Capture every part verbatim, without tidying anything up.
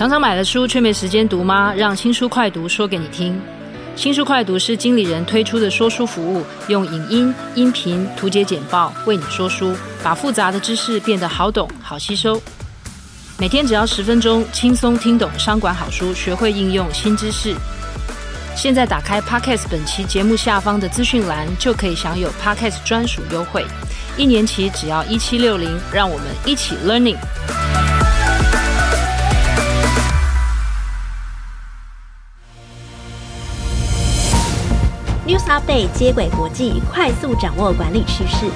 常常买了书却没时间读吗？让新书快读说给你听。新书快读是经理人推出的说书服务，用影音、音频、图解简报为你说书，把复杂的知识变得好懂、好吸收。每天只要十分钟，轻松听懂商管好书，学会应用新知识。现在打开 Podcast 本期节目下方的资讯栏，就可以享有 Podcast 专属优惠，一年期只要一千七百六十，让我们一起 learning。News Update 接轨国际，快速掌握管理趋势。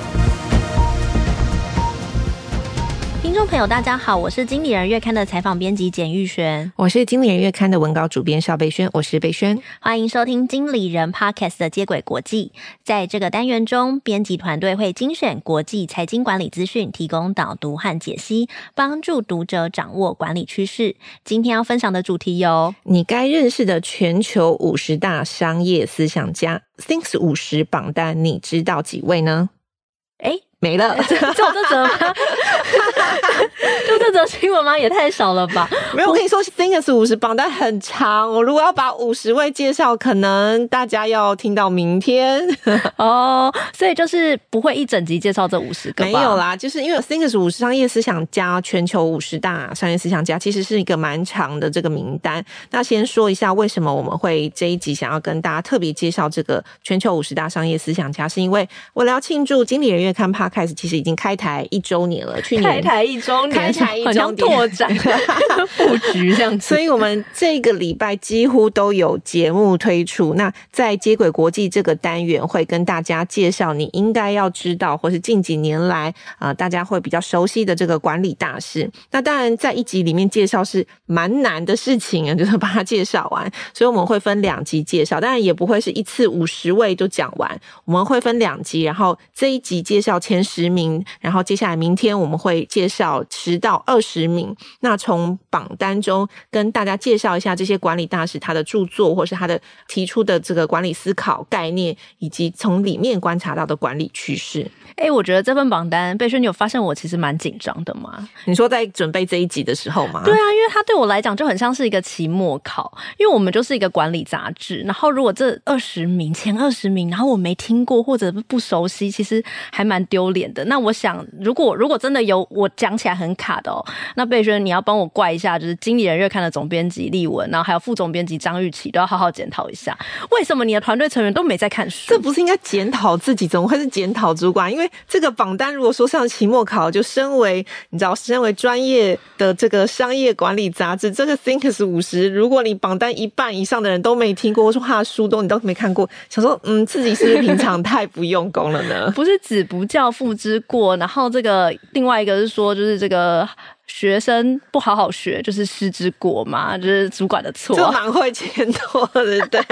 听众朋友大家好，我是经理人月刊的采访编辑简玉璇。我是经理人月刊的文稿主编邵贝萱。我是贝萱，欢迎收听经理人 Podcast 的接轨国际。在这个单元中，编辑团队会精选国际财经管理资讯，提供导读和解析，帮助读者掌握管理趋势。今天要分享的主题有你该认识的全球五十大商业思想家 Thinkers 五十 榜单，你知道几位呢？诶没了就这则吗？就这则新闻吗？也太少了吧。没有，我跟你说 Thinkers 五十 榜单很长，我如果要把五十位介绍，可能大家要听到明天哦。oh, 所以就是不会一整集介绍这五十个吧？没有啦，就是因为 Thinkers 五十 商业思想家，全球五十大商业思想家其实是一个蛮长的这个名单。那先说一下为什么我们会这一集想要跟大家特别介绍这个全球五十大商业思想家，是因为我要庆祝经理人月刊 Podcast开始其实已经开台一周年了，去年开台一周年，开台一周年，好像拓展布局这样子。所以我们这个礼拜几乎都有节目推出。那在接轨国际这个单元，会跟大家介绍你应该要知道，或是近几年来呃大家会比较熟悉的这个管理大事。那当然，在一集里面介绍是蛮难的事情啊，就是把它介绍完。所以我们会分两集介绍，当然也不会是一次五十位都讲完，我们会分两集，然后这一集介绍前十名，然后接下来明天我们会介绍十到二十名。那从榜单中跟大家介绍一下这些管理大师他的著作，或是他的提出的这个管理思考概念，以及从里面观察到的管理趋势。欸，我觉得这份榜单，贝萱，你有发现我其实蛮紧张的吗？你说在准备这一集的时候吗？对啊，因为它对我来讲就很像是一个期末考，因为我们就是一个管理杂志。然后如果这二十名前二十名，然后我没听过或者不熟悉，其实还蛮丢脸的。那我想，如果如果真的有我讲起来很卡的哦，那贝萱你要帮我怪一下，就是经理人月刊的总编辑立文，然后还有副总编辑张玉琪，都要好好检讨一下，为什么你的团队成员都没在看书？这不是应该检讨自己，怎么会是检讨主管？因为这个榜单如果说像期末考，就身为你知道身为专业的这个商业管理杂志，这个 Thinkers 五十，如果你榜单一半以上的人都没听过，或说他的书都你都没看过，想说嗯自己是不是平常太不用功了呢？不是子不教父之过，然后这个另外一个是说就是这个学生不好好学，就是师之过嘛，就是主管的错，就蛮会牵拖的，对。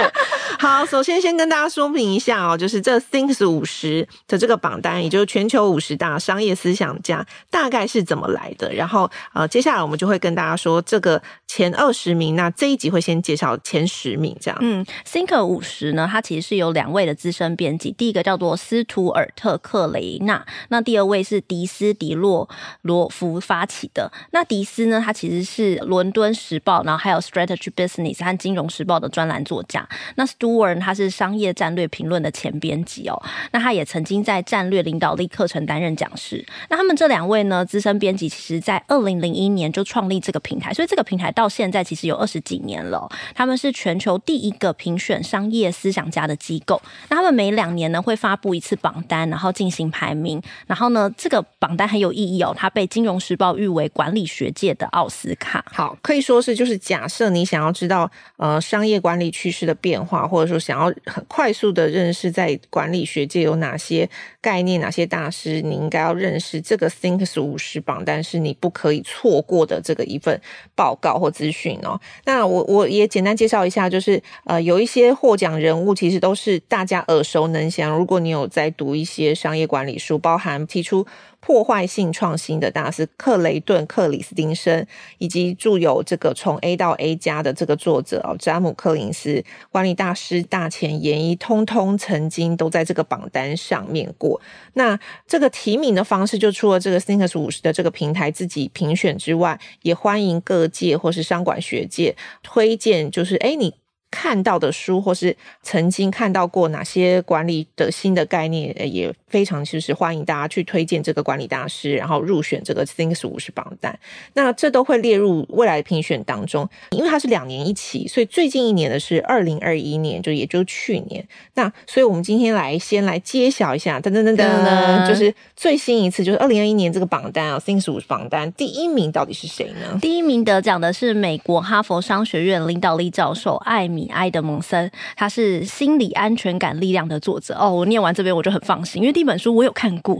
好，首先先跟大家说明一下哦，就是这 Thinkers 五十 的这个榜单，也就是全球五十大商业思想家，大概是怎么来的。然后呃，接下来我们就会跟大家说这个前二十名，那这一集会先介绍前十名这样。嗯 Thinkers 五十 呢，它其实是有两位的资深编辑，第一个叫做斯图尔特·克雷纳，那第二位是迪斯·迪洛罗夫发起的。那迪斯呢，他其实是伦敦时报，然后还有 Strategy Business 和金融时报的专栏作家。那 Stewart 他是商业战略评论的前编辑哦，那他也曾经在战略领导力课程担任讲师。那他们这两位呢，资深编辑其实在二零零一年就创立这个平台，所以这个平台到现在其实有二十几年了哦。他们是全球第一个评选商业思想家的机构。那他们每两年呢会发布一次榜单，然后进行排名。然后呢，这个榜单很有意义哦，它被金融时报誉为管理学界的奥斯卡。好，可以说是就是假设你想要知道呃商业管理趋势的变化，或者说想要很快速的认识在管理学界有哪些概念、哪些大师，你应该要认识这个 Thinkers 五十 榜单，是你不可以错过的这个一份报告或资讯哦。那我我也简单介绍一下，就是呃有一些获奖人物其实都是大家耳熟能详。如果你有在读一些商业管理书，包含提出破坏性创新的当然是克雷顿克里斯汀森，以及著有这个从 A 到 A 加的这个作者詹姆克林斯，管理大师、大前研一通通曾经都在这个榜单上面过。那这个提名的方式就除了这个 Thinkers 五十 的这个平台自己评选之外，也欢迎各界或是商管学界推荐，就是诶你看到的书或是曾经看到过哪些管理的新的概念，也非常就是欢迎大家去推荐这个管理大师，然后入选这个 Thinkers 五十 榜单。那这都会列入未来的评选当中，因为它是两年一期，所以最近一年的是二零二一年，就也就是去年。那所以我们今天来先来揭晓一下，噔噔噔噔，就是最新一次就是二零二一年这个榜单啊 Thinkers 五十 榜单第一名到底是谁呢？第一名得奖的是美国哈佛商学院领导力教授艾米埃德蒙森，他是心理安全感力量的作者。哦，我念完这边我就很放心，因为第一本书我有看过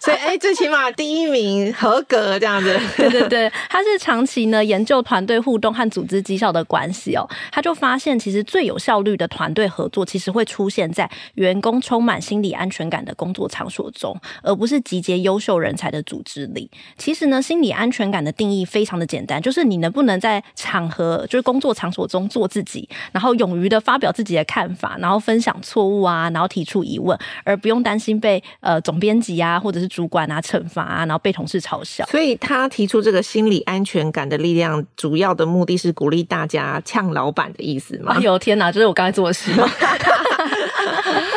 所以哎，最起码第一名合格这样子对对对，他是长期呢研究团队互动和组织绩效的关系哦。他就发现其实最有效率的团队合作其实会出现在员工充满心理安全感的工作场所中，而不是集结优秀人才的组织里。其实呢心理安全感的定义非常的简单，就是你能不能在场合就是工作场所中做自己，然后勇于的发表自己的看法，然后分享错误啊，然后提出疑问，而不用担心被呃总编辑啊或者是主管啊惩罚啊，然后被同事嘲笑。所以他提出这个心理安全感的力量主要的目的是鼓励大家呛老板的意思吗？哎呦天哪，这是我刚才做的事吗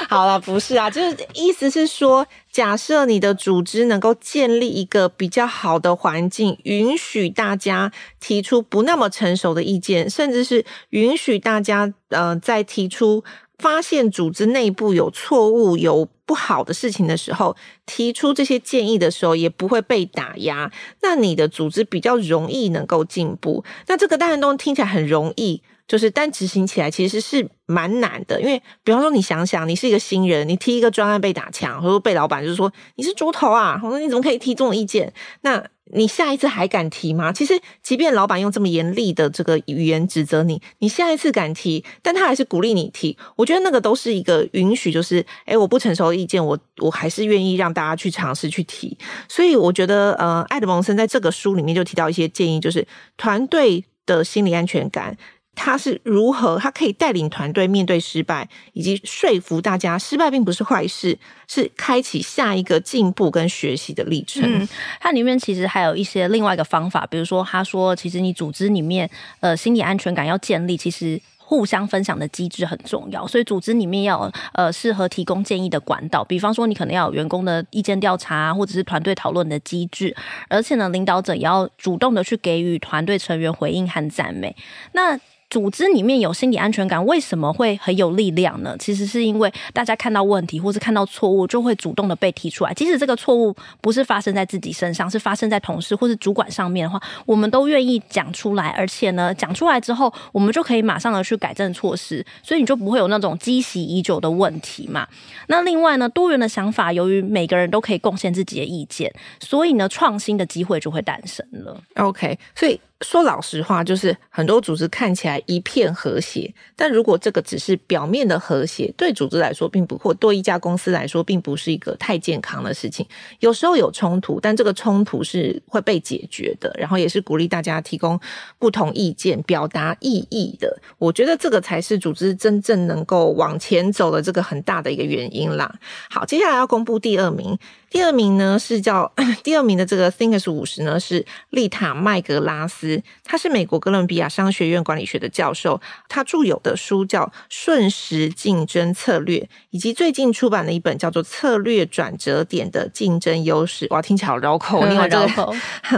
好啦，不是啊，就是意思是说假设你的组织能够建立一个比较好的环境，允许大家提出不那么成熟的意见，甚至是允许大家呃在提出发现组织内部有错误有不好的事情的时候，提出这些建议的时候也不会被打压，那你的组织比较容易能够进步。那这个当然都听起来很容易，就是但执行起来其实是蛮难的，因为比方说你想想你是一个新人，你提一个专案被打枪，或者被老板就是说你是猪头啊，我说你怎么可以提这种意见，那你下一次还敢提吗？其实即便老板用这么严厉的这个语言指责你，你下一次敢提，但他还是鼓励你提。我觉得那个都是一个允许，就是诶我不成熟的意见我我还是愿意让大家去尝试去提。所以我觉得呃，艾德蒙森在这个书里面就提到一些建议，就是团队的心理安全感他是如何，他可以带领团队面对失败，以及说服大家失败并不是坏事，是开启下一个进步跟学习的历程。嗯，它里面其实还有一些另外一个方法，比如说他说其实你组织里面呃心理安全感要建立，其实互相分享的机制很重要，所以组织里面要呃适合提供建议的管道，比方说你可能要有员工的意见调查或者是团队讨论的机制，而且呢领导者也要主动的去给予团队成员回应和赞美。那组织里面有心理安全感为什么会很有力量呢？其实是因为大家看到问题或是看到错误就会主动的被提出来，即使这个错误不是发生在自己身上，是发生在同事或是主管上面的话，我们都愿意讲出来，而且呢讲出来之后我们就可以马上的去改正措施，所以你就不会有那种积习已久的问题嘛。那另外呢多元的想法，由于每个人都可以贡献自己的意见，所以呢创新的机会就会诞生了。 OK， 所以说老实话就是很多组织看起来一片和谐，但如果这个只是表面的和谐，对组织来说并不，或对一家公司来说并不是一个太健康的事情。有时候有冲突，但这个冲突是会被解决的，然后也是鼓励大家提供不同意见表达异议的。我觉得这个才是组织真正能够往前走的这个很大的一个原因啦。好，接下来要公布第二名。第二名呢是叫第二名的这个 Thinkers 五十 呢是丽塔麦格拉斯，她是美国哥伦比亚商学院管理学的教授，她著有的书叫《瞬时竞争策略》，以及最近出版的一本叫做《策略转折点的竞争优势》。哇，听起来好绕口，你好绕口。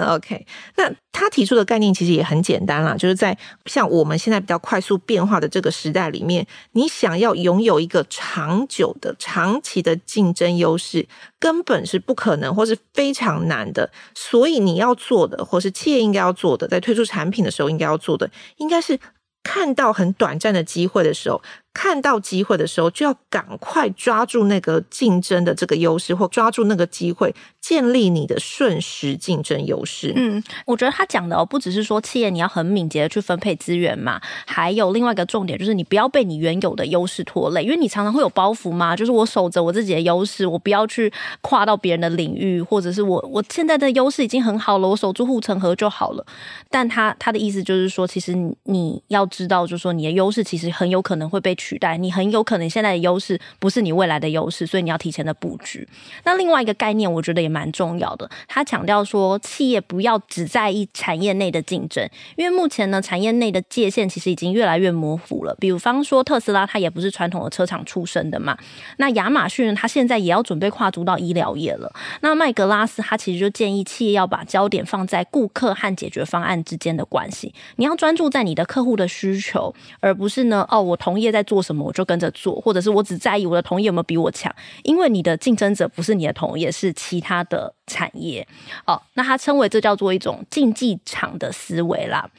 OK， 那他提出的概念其实也很简单啦，就是在像我们现在比较快速变化的这个时代里面，你想要拥有一个长久的长期的竞争优势根本是不可能或是非常难的，所以你要做的或是企业应该要做的，在推出产品的时候应该要做的，应该是看到很短暂的机会的时候看到机会的时候就要赶快抓住那个竞争的这个优势，或抓住那个机会建立你的瞬时竞争优势。嗯，我觉得他讲的哦，不只是说企业你要很敏捷的去分配资源嘛，还有另外一个重点就是你不要被你原有的优势拖累，因为你常常会有包袱嘛，就是我守着我自己的优势，我不要去跨到别人的领域，或者是我我现在的优势已经很好了，我守住护城河就好了。但他他的意思就是说，其实你要知道，就是说你的优势其实很有可能会被取代，你很有可能现在的优势不是你未来的优势，所以你要提前的布局。那另外一个概念我觉得也蛮重要的，他强调说企业不要只在意产业内的竞争，因为目前呢产业内的界限其实已经越来越模糊了。比方说特斯拉它也不是传统的车厂出身的嘛，那亚马逊它现在也要准备跨足到医疗业了。那麦格拉斯他其实就建议企业要把焦点放在顾客和解决方案之间的关系，你要专注在你的客户的需求，而不是呢哦我同业在做什么我就跟着做，或者是我只在意我的同业有没有比我强，因为你的竞争者不是你的同业，是其他的产业哦。那他称为这叫做一种竞技场的思维啦。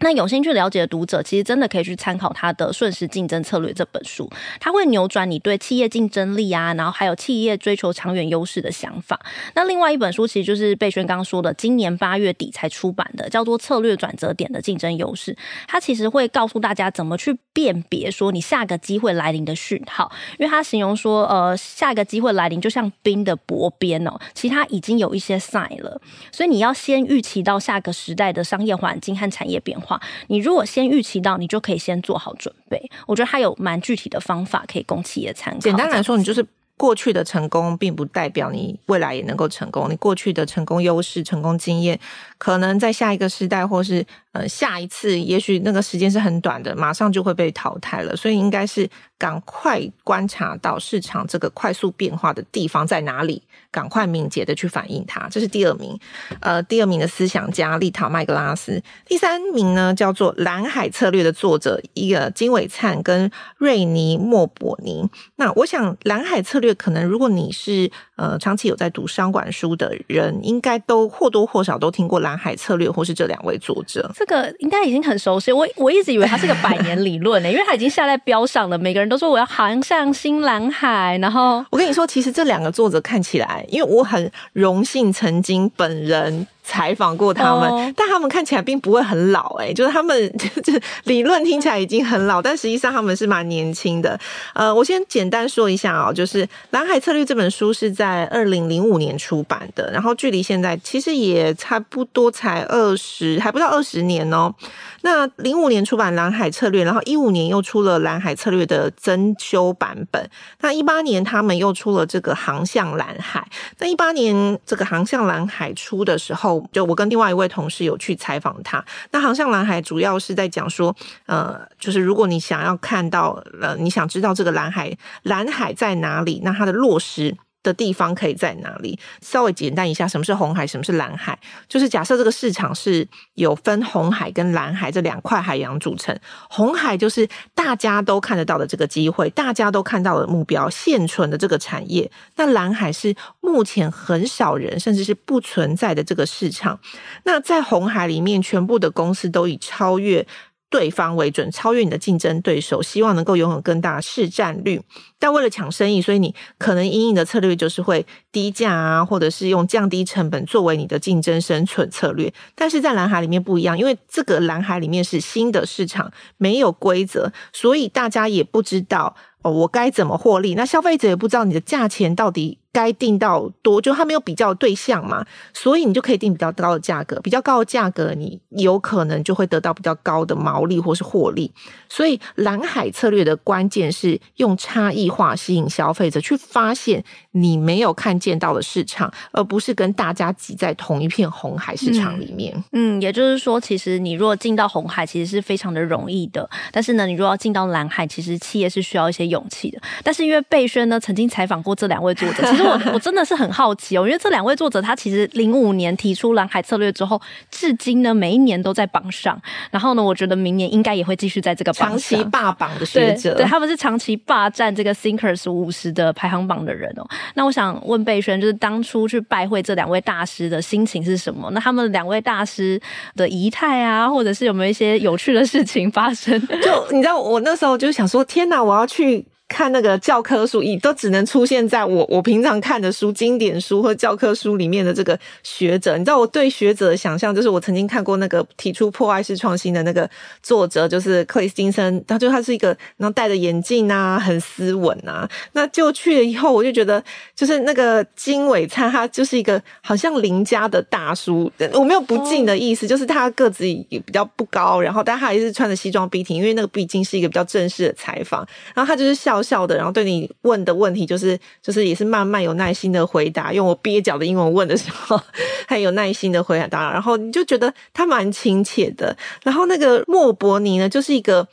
那有兴趣了解的读者其实真的可以去参考他的《瞬时竞争策略》这本书，它会扭转你对企业竞争力啊，然后还有企业追求长远优势的想法。那另外一本书其实就是贝萱刚说的今年八月底才出版的，叫做《策略转折点的竞争优势》，它其实会告诉大家怎么去辨别说你下个机会来临的讯号。因为它形容说呃，下一个机会来临就像冰的薄边哦，其实它已经有一些 sign 了，所以你要先预期到下个时代的商业环境和产业变化，你如果先预期到，你就可以先做好准备。我觉得它有蛮具体的方法可以供企业参考。简单来说，你就是过去的成功并不代表你未来也能够成功，你过去的成功优势、成功经验可能在下一个时代或是呃下一次，也许那个时间是很短的，马上就会被淘汰了。所以应该是赶快观察到市场这个快速变化的地方在哪里，赶快敏捷的去反应它。这是第二名，呃，第二名的思想家丽塔麦格拉斯。第三名呢叫做《蓝海策略》的作者一个金伟灿跟瑞尼莫伯尼。那我想《蓝海策略》可能如果你是呃长期有在读商管书的人，应该都或多或少都听过《蓝海策略》或是这两位作者。这个应该已经很熟悉，我我一直以为它是个百年理论、欸、因为它已经下在标上了，每个人。人都说我要航向新蓝海，然后我跟你说，其实这两个作者看起来，因为我很荣幸曾经本人采访过他们、oh. 但他们看起来并不会很老、欸、就是他们就是理论听起来已经很老，但实际上他们是蛮年轻的。呃，我先简单说一下哦，就是《蓝海策略》这本书是在二零零五年出版的，然后距离现在其实也差不多才二十，还不到二十年哦。那零五年出版《蓝海策略》，然后一五年又出了《蓝海策略》的增修版本，那一八年他们又出了这个《航向蓝海》。那一八年这个《航向蓝海》出的时候，就我跟另外一位同事有去采访他。那《航向蓝海》主要是在讲说呃，就是如果你想要看到呃，你想知道这个蓝海蓝海在哪里，那它的落实的地方可以在哪里。稍微简单一下，什么是红海，什么是蓝海，就是假设这个市场是有分红海跟蓝海这两块海洋组成。红海就是大家都看得到的这个机会，大家都看到的目标，现存的这个产业。那蓝海是目前很少人甚至是不存在的这个市场。那在红海里面，全部的公司都以超越对方为准，超越你的竞争对手，希望能够拥有更大的市占率。但为了抢生意，所以你可能因应的策略就是会低价啊，或者是用降低成本作为你的竞争生存策略。但是在蓝海里面不一样，因为这个蓝海里面是新的市场，没有规则，所以大家也不知道哦，我该怎么获利？那消费者也不知道你的价钱到底该定到多，就他没有比较对象嘛，所以你就可以定比较高的价格，比较高的价格你有可能就会得到比较高的毛利或是获利。所以蓝海策略的关键是用差异化吸引消费者，去发现你没有看见到的市场，而不是跟大家挤在同一片红海市场里面。嗯，嗯也就是说，其实你如果进到红海，其实是非常的容易的，但是呢，你如果要进到蓝海，其实企业是需要一些勇气的。但是因为贝萱呢曾经采访过这两位作者，其实实我我真的是很好奇哦，因为这两位作者他其实零五年提出蓝海策略之后，至今呢每一年都在榜上。然后呢，我觉得明年应该也会继续在这个榜上长期霸榜的学者， 对, 对他们是长期霸占这个 Thinkers 五十 的排行榜的人哦。那我想问贝萱，就是当初去拜会这两位大师的心情是什么？那他们两位大师的仪态啊，或者是有没有一些有趣的事情发生？就你知道，我那时候就想说，天哪，我要去看那个教科书，都只能出现在我我平常看的书、经典书或教科书里面的这个学者。你知道我对学者的想象，就是我曾经看过那个提出破坏式创新的那个作者，就是克里斯汀森，他就他是一个然后戴着眼镜啊，很斯文啊。那就去了以后，我就觉得就是那个金伟灿，他就是一个好像邻家的大叔，我没有不敬的意思，就是他个子也比较不高，然后但他还是穿着西装笔挺，因为那个毕竟是一个比较正式的采访。然后他就是笑笑笑的，然后对你问的问题就是就是也是慢慢有耐心的回答，用我蹩脚的英文问的时候还有耐心的回答，然后你就觉得他蛮亲切的。然后那个莫伯尼呢，就是一个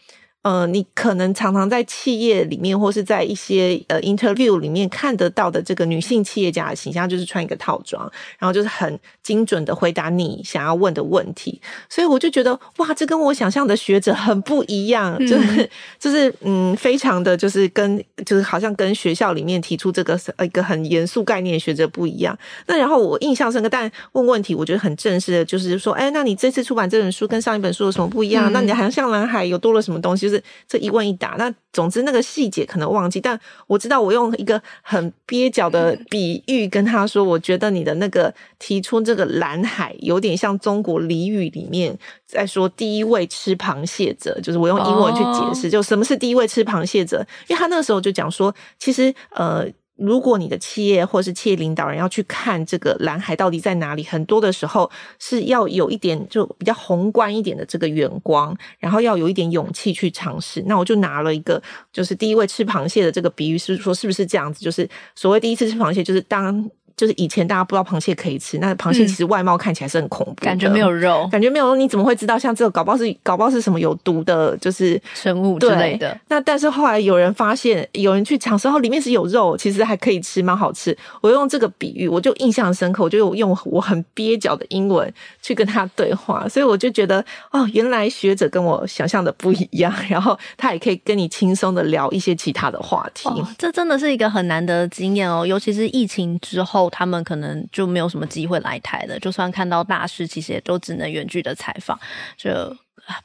呃，你可能常常在企业里面或是在一些呃 interview 里面看得到的这个女性企业家的形象，就是穿一个套装，然后就是很精准的回答你想要问的问题。所以我就觉得哇，这跟我想象的学者很不一样，就是就是嗯，非常的就是跟就是好像跟学校里面提出这个一个很严肃概念的学者不一样。那然后我印象深刻，但问问题我觉得很正式的，就是说哎，那你这次出版这本书跟上一本书有什么不一样？嗯、那你好像蓝海有多了什么东西？就是这一问一答，那总之那个细节可能忘记，但我知道我用一个很蹩脚的比喻跟他说，我觉得你的那个提出这个蓝海有点像中国俚语里面在说第一位吃螃蟹者，就是我用英文去解释、oh. 就什么是第一位吃螃蟹者。因为他那个时候就讲说，其实呃如果你的企业或是企业领导人要去看这个蓝海到底在哪里，很多的时候是要有一点就比较宏观一点的这个远光，然后要有一点勇气去尝试。那我就拿了一个就是第一位吃螃蟹的这个比喻，是说是不是这样子，就是所谓第一次吃螃蟹，就是当就是以前大家不知道螃蟹可以吃，那螃蟹其实外貌看起来是很恐怖的、嗯、感觉没有肉，感觉没有肉，你怎么会知道像这个搞不好是搞不好是什么有毒的就是生物之类的。那但是后来有人发现，有人去尝试后里面是有肉，其实还可以吃，蛮好吃。我用这个比喻，我就印象深刻，我就用我很蹩脚的英文去跟他对话，所以我就觉得哦，原来学者跟我想象的不一样，然后他也可以跟你轻松的聊一些其他的话题、哦、这真的是一个很难得的经验哦，尤其是疫情之后他们可能就没有什么机会来台了，就算看到大师其实也都只能远距的采访。就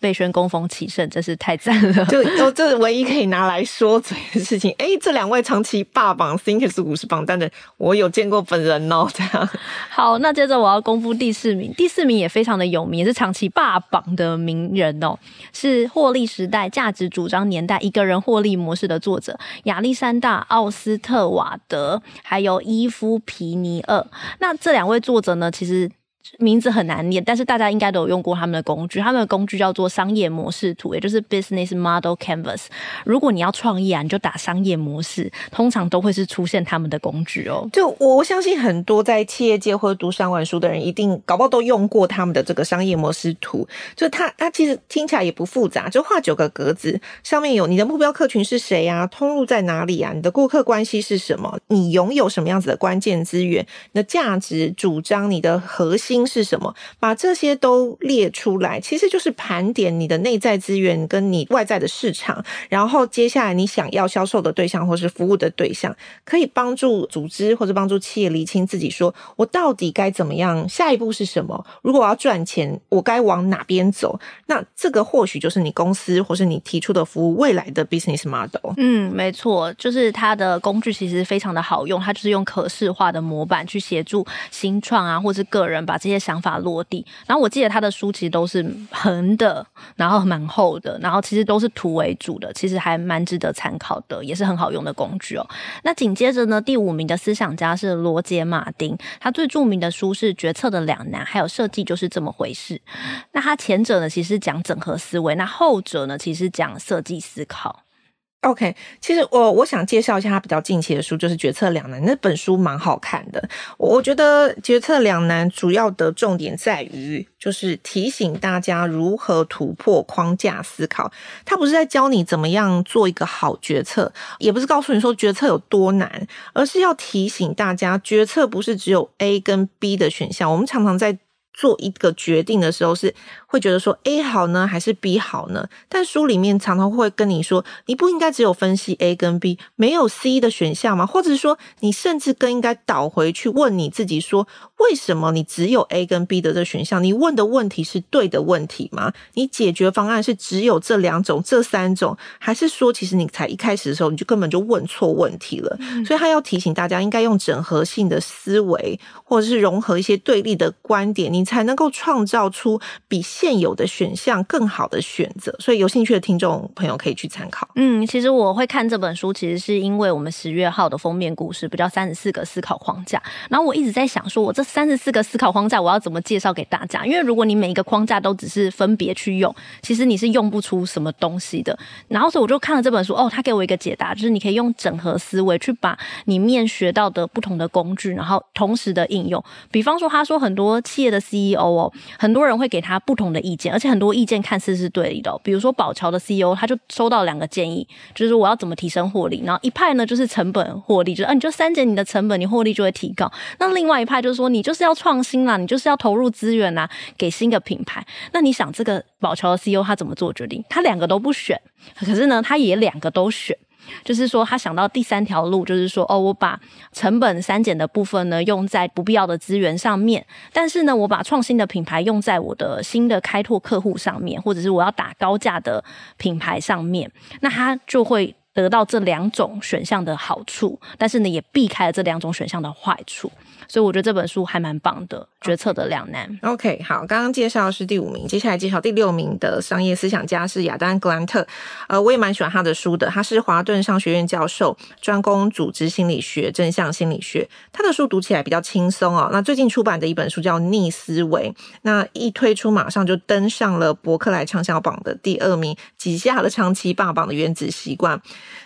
贝萱恭逢其盛，真是太赞了，就这是唯一可以拿来说嘴的事情。诶，这两位长期霸榜 Thinkers 五十 榜单的我有见过本人哦，这样。好，那接着我要公布第四名，第四名也非常的有名，也是长期霸榜的名人哦，是获利时代价值主张年代一个人获利模式的作者亚历山大奥斯特瓦德还有伊夫皮尼厄。那这两位作者呢，其实名字很难念，但是大家应该都有用过他们的工具，他们的工具叫做商业模式图，也就是 Business Model Canvas。 如果你要创业啊，你就打商业模式，通常都会是出现他们的工具哦。就我相信很多在企业界或者读商管书的人一定搞不好都用过他们的这个商业模式图，就它它其实听起来也不复杂，就画九个格子，上面有你的目标客群是谁啊，通路在哪里啊，你的顾客关系是什么，你拥有什么样子的关键资源，你的价值主张，你的核心是什么，把这些都列出来，其实就是盘点你的内在资源跟你外在的市场，然后接下来你想要销售的对象或是服务的对象，可以帮助组织或者帮助企业厘清自己，说我到底该怎么样，下一步是什么，如果我要赚钱我该往哪边走，那这个或许就是你公司或是你提出的服务未来的 business model。 嗯，没错，就是它的工具其实非常的好用，它就是用可视化的模板去协助新创啊或是个人把这些想法落地。然后我记得他的书其实都是横的，然后蛮厚的，然后其实都是图为主的，其实还蛮值得参考的，也是很好用的工具哦。那紧接着呢，第五名的思想家是罗杰马丁，他最著名的书是决策的两难，还有设计就是这么回事。那他前者呢其实讲整合思维，那后者呢其实讲设计思考。OK， 其实我我想介绍一下他比较近期的书，就是《决策两难》，那本书蛮好看的。我觉得《决策两难》主要的重点在于，就是提醒大家如何突破框架思考。他不是在教你怎么样做一个好决策，也不是告诉你说决策有多难，而是要提醒大家，决策不是只有 A 跟 B 的选项。我们常常在做一个决定的时候是会觉得说 A 好呢还是 B 好呢，但书里面常常会跟你说你不应该只有分析 A 跟 B， 没有 C 的选项吗？或者说你甚至更应该倒回去问你自己说，为什么你只有 A 跟 B 的这选项？你问的问题是对的问题吗？你解决方案是只有这两种这三种，还是说其实你才一开始的时候你就根本就问错问题了、嗯、所以他要提醒大家应该用整合性的思维，或者是融合一些对立的观点，你才能够创造出比现有的选项更好的选择，所以有兴趣的听众朋友可以去参考。嗯，其实我会看这本书，其实是因为我们十月号的封面故事不叫三十四个思考框架，然后我一直在想说我这三十四个思考框架我要怎么介绍给大家，因为如果你每一个框架都只是分别去用，其实你是用不出什么东西的。然后所以我就看了这本书，哦，他给我一个解答，就是你可以用整合思维去把里面学到的不同的工具然后同时的应用。比方说他说很多企业的C E O 哦，很多人会给他不同的意见，而且很多意见看似是对立的、哦、比如说宝乔的 C E O 他就收到两个建议，就是我要怎么提升获利，然后一派呢就是成本获利，就是、啊、你就删减你的成本，你获利就会提高，那另外一派就是说你就是要创新啦，你就是要投入资源啦，给新的品牌。那你想这个宝乔的 C E O 他怎么做决定？他两个都不选，可是呢他也两个都选，就是说他想到第三条路，就是说哦，我把成本删减的部分呢用在不必要的资源上面，但是呢我把创新的品牌用在我的新的开拓客户上面，或者是我要打高价的品牌上面，那他就会得到这两种选项的好处，但是呢也避开了这两种选项的坏处，所以我觉得这本书还蛮棒的，决策的两难。 OK， 好，刚刚介绍的是第五名，接下来介绍第六名的商业思想家是亚当格兰特。呃，我也蛮喜欢他的书的，他是华顿商学院教授，专攻组织心理学、正向心理学，他的书读起来比较轻松哦。那最近出版的一本书叫逆思维，那一推出马上就登上了博客来畅销榜的第二名，挤下了长期霸榜的原子习惯。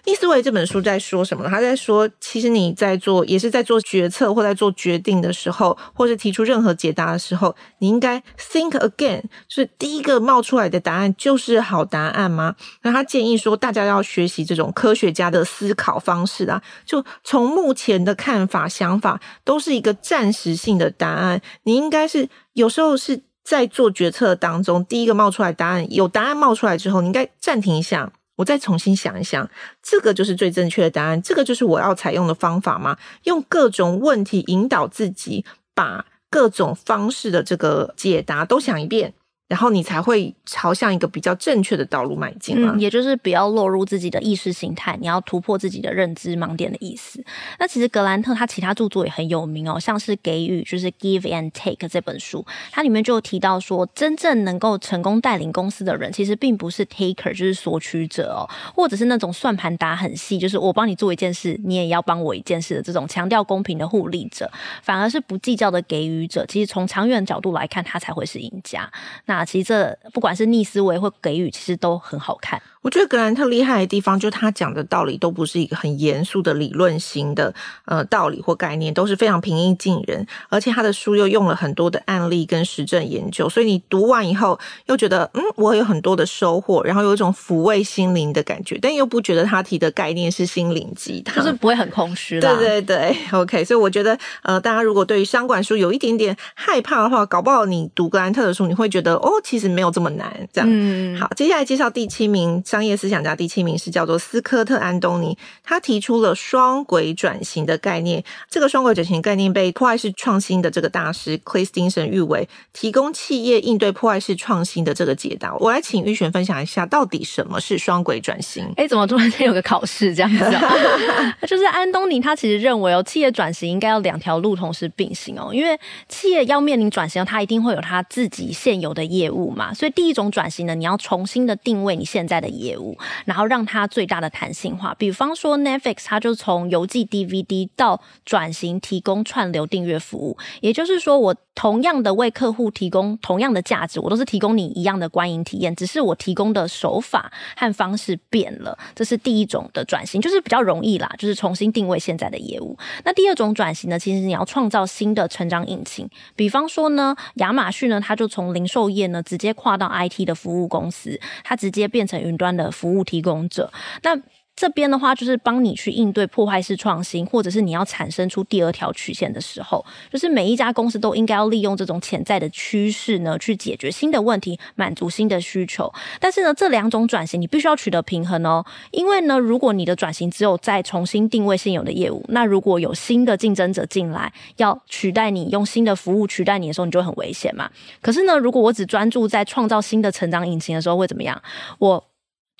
逆思维这本书在说什么呢？他在说其实你在做也是在做决策或在做决定的时候，或是提出任何解答的时候，你应该 think again， 就是第一个冒出来的答案就是好答案吗？那他建议说大家要学习这种科学家的思考方式啊，就从目前的看法想法都是一个暂时性的答案，你应该是有时候是在做决策当中第一个冒出来答案，有答案冒出来之后你应该暂停一下，我再重新想一想，这个就是最正确的答案，这个就是我要采用的方法吗？用各种问题引导自己，把各种方式的这个解答都想一遍，然后你才会朝向一个比较正确的道路迈进嘛、嗯、也就是不要落入自己的意识形态，你要突破自己的认知盲点的意思。那其实格兰特他其他著作也很有名哦，像是给予就是 Give and Take 这本书，他里面就提到说真正能够成功带领公司的人其实并不是 Taker 就是索取者哦，或者是那种算盘打很细，就是我帮你做一件事你也要帮我一件事的这种强调公平的互利者，反而是不计较的给予者，其实从长远角度来看他才会是赢家。那其实这不管是逆思维或给予其实都很好看。我觉得格兰特厉害的地方就是他讲的道理都不是一个很严肃的理论型的呃道理或概念，都是非常平易近人，而且他的书又用了很多的案例跟实证研究，所以你读完以后又觉得嗯，我有很多的收获，然后有一种抚慰心灵的感觉，但又不觉得他提的概念是心灵鸡汤，就是不会很空虚啦。对对对 OK， 所以我觉得呃，大家如果对于商管书有一点点害怕的话，搞不好你读格兰特的书你会觉得哦，其实没有这么难这样、嗯、好，接下来介绍第七名商业思想家，第七名是叫做斯科特·安东尼，他提出了双轨转型的概念。这个双轨转型概念被破坏式创新的这个大师 Clay Stinson 誉为提供企业应对破坏式创新的这个解答。我来请玉璇分享一下到底什么是双轨转型。诶，怎么突然间有个考试这样子、哦、就是安东尼他其实认为哦，企业转型应该要两条路同时并行哦，因为企业要面临转型他一定会有他自己现有的业务嘛，所以第一种转型呢，你要重新的定位你现在的业务，然后让它最大的弹性化。比方说 Netflix 它就从邮寄 D V D 到转型提供串流订阅服务，也就是说我同样的为客户提供同样的价值，我都是提供你一样的观影体验，只是我提供的手法和方式变了，这是第一种的转型，就是比较容易啦，就是重新定位现在的业务。那第二种转型呢，其实你要创造新的成长引擎，比方说呢，亚马逊呢，它就从零售业呢直接跨到 I T 的服务公司，它直接变成云端的服务提供者。那这边的话就是帮你去应对破坏式创新，或者是你要产生出第二条曲线的时候，就是每一家公司都应该要利用这种潜在的趋势呢，去解决新的问题，满足新的需求。但是呢，这两种转型你必须要取得平衡哦，因为呢，如果你的转型只有再重新定位现有的业务，那如果有新的竞争者进来要取代你，用新的服务取代你的时候，你就很危险嘛。可是呢，如果我只专注在创造新的成长引擎的时候会怎么样？我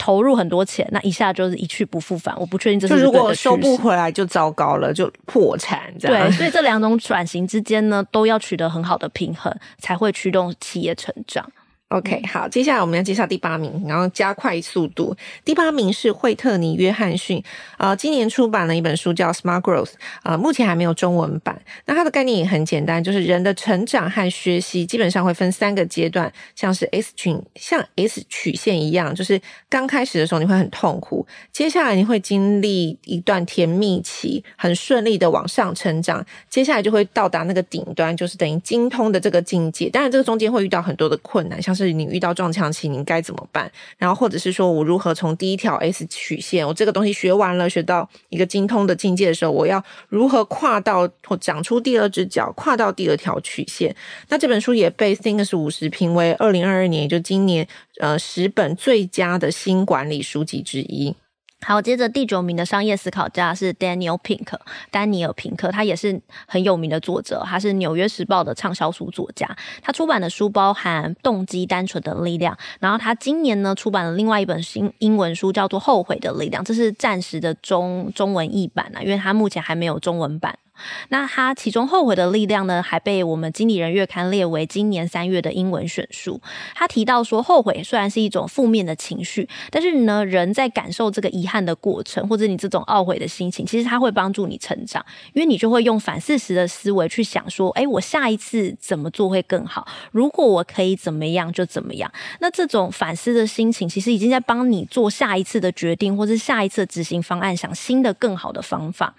投入很多钱，那一下就是一去不复返，我不确定这是不是对的趋势。就如果收不回来就糟糕了，就破产这样。对，所以这两种转型之间呢，都要取得很好的平衡，才会驱动企业成长。OK， 好，接下来我们要介绍第八名，然后加快速度。第八名是惠特尼·约翰逊，呃，今年出版了一本书叫《Smart Growth》，呃，目前还没有中文版。那它的概念也很简单，就是人的成长和学习基本上会分三个阶段，像是 S 群，像 S 曲线一样，就是刚开始的时候你会很痛苦，接下来你会经历一段甜蜜期，很顺利的往上成长，接下来就会到达那个顶端，就是等于精通的这个境界。当然，这个中间会遇到很多的困难，像是是你遇到撞墙期你该怎么办，然后或者是说我如何从第一条 S 曲线，我这个东西学完了，学到一个精通的境界的时候，我要如何跨到或长出第二只脚，跨到第二条曲线。那这本书也被 Thinkers 五十 评为二零二二年，也就今年呃十本最佳的新管理书籍之一。好，接着第九名的商业思考家是 Daniel Pink， 丹尼尔平克，他也是很有名的作者，他是纽约时报的畅销书作家。他出版的书包含《动机单纯的力量》，然后他今年呢出版了另外一本英文书叫做《后悔的力量》，这是暂时的中中文译版啊，因为他目前还没有中文版。那他其中后悔的力量呢，还被我们经理人月刊列为今年三月的英文选书。他提到说，后悔虽然是一种负面的情绪，但是呢，人在感受这个遗憾的过程，或者你这种懊悔的心情，其实它会帮助你成长，因为你就会用反事实的思维去想说，诶，我下一次怎么做会更好？如果我可以怎么样就怎么样。那这种反思的心情，其实已经在帮你做下一次的决定，或是下一次的执行方案，想新的更好的方法。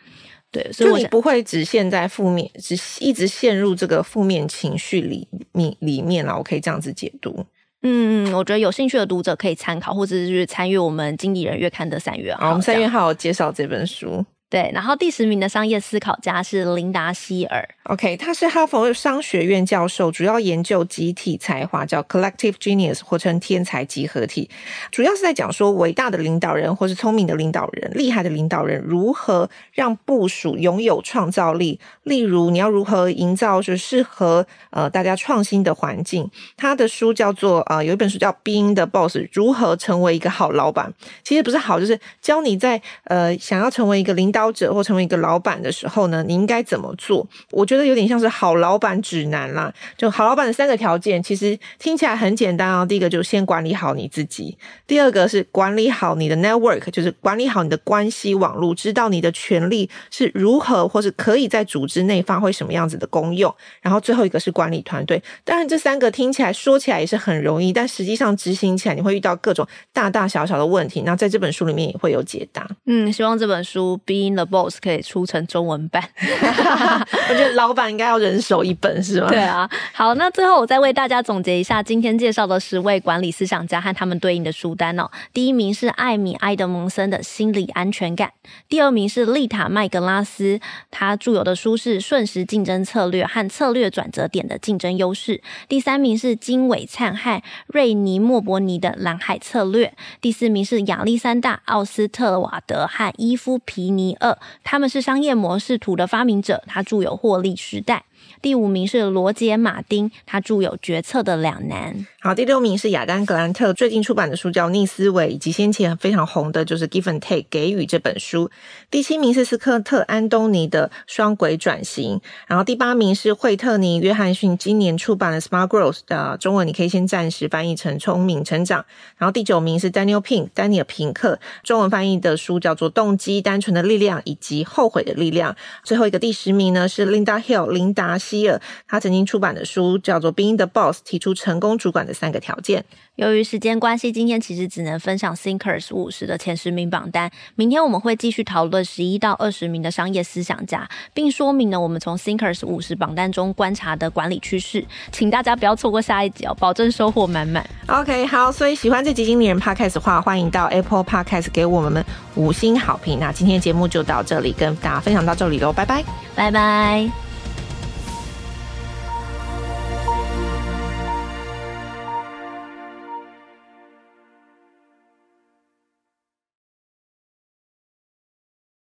对，所以我就你不会只陷在负面，只一直陷入这个负面情绪里面里面啦，我可以这样子解读。嗯，我觉得有兴趣的读者可以参考，或者是参阅我们经理人月刊的三月号。好，我们三月号介绍这本书。对，然后第十名的商业思考家是琳达希尔。OK， 他是哈佛商学院教授，主要研究集体才华，叫 Collective Genius， 或称天才集合体。主要是在讲说伟大的领导人，或是聪明的领导人，厉害的领导人如何让部属拥有创造力。例如，你要如何营造就适合呃大家创新的环境。他的书叫做呃有一本书叫《Being the Boss》，如何成为一个好老板。其实不是好，就是教你在呃想要成为一个领导。或成为一个老板的时候呢，你应该怎么做？我觉得有点像是好老板指南啦。就好老板的三个条件，其实听起来很简单啊。第一个就先管理好你自己，第二个是管理好你的 network， 就是管理好你的关系网络，知道你的权利是如何或是可以在组织内发挥什么样子的功用。然后最后一个是管理团队。当然这三个听起来说起来也是很容易，但实际上执行起来你会遇到各种大大小小的问题。那在这本书里面也会有解答。嗯，希望这本书 B The Boss 可以出成中文版我觉得老板应该要人手一本是吗？对啊。好，那最后我再为大家总结一下今天介绍的十位管理思想家和他们对应的书单哦。第一名是艾米·埃德蒙森的《心理安全感》，第二名是丽塔·麦格拉斯，他著有的书是《瞬时竞争策略和策略转折点的竞争优势》，第三名是金伟灿和瑞尼·莫伯尼的《蓝海策略》，第四名是亚历山大·奥斯特瓦德和伊夫·皮尼二，他们是商业模式图的发明者，他著有《获利时代》。第五名是罗杰·马丁，他著有《决策的两难》。好，第六名是亚丹·格兰特最近出版的书叫《逆思维》，以及先前非常红的就是《Give and Take》给予这本书。第七名是斯科特·安东尼的《双轨转型》，然后第八名是惠特尼·约翰逊今年出版的《Smart Growth》，呃，中文你可以先暂时翻译成《聪明成长》。然后第九名是 Daniel Pink， 丹尼尔·平克，中文翻译的书叫做《动机：单纯的力量》以及《后悔的力量》。最后一个第十名呢是 Linda Hill， 琳达希希尔他曾经出版的书叫做 Being the Boss， 提出成功主管的三个条件。由于时间关系，今天其实只能分享 Thinkers 五十 的前十名榜单，明天我们会继续讨论十一到二十名的商业思想家，并说明呢我们从 Thinkers 五十 榜单中观察的管理趋势，请大家不要错过下一集哦，保证收获满满。 OK， 好，所以喜欢这集经理人 Podcast 的话，欢迎到 Apple Podcast 给我们五星好评。那今天节目就到这里，跟大家分享到这里咯，拜拜拜拜。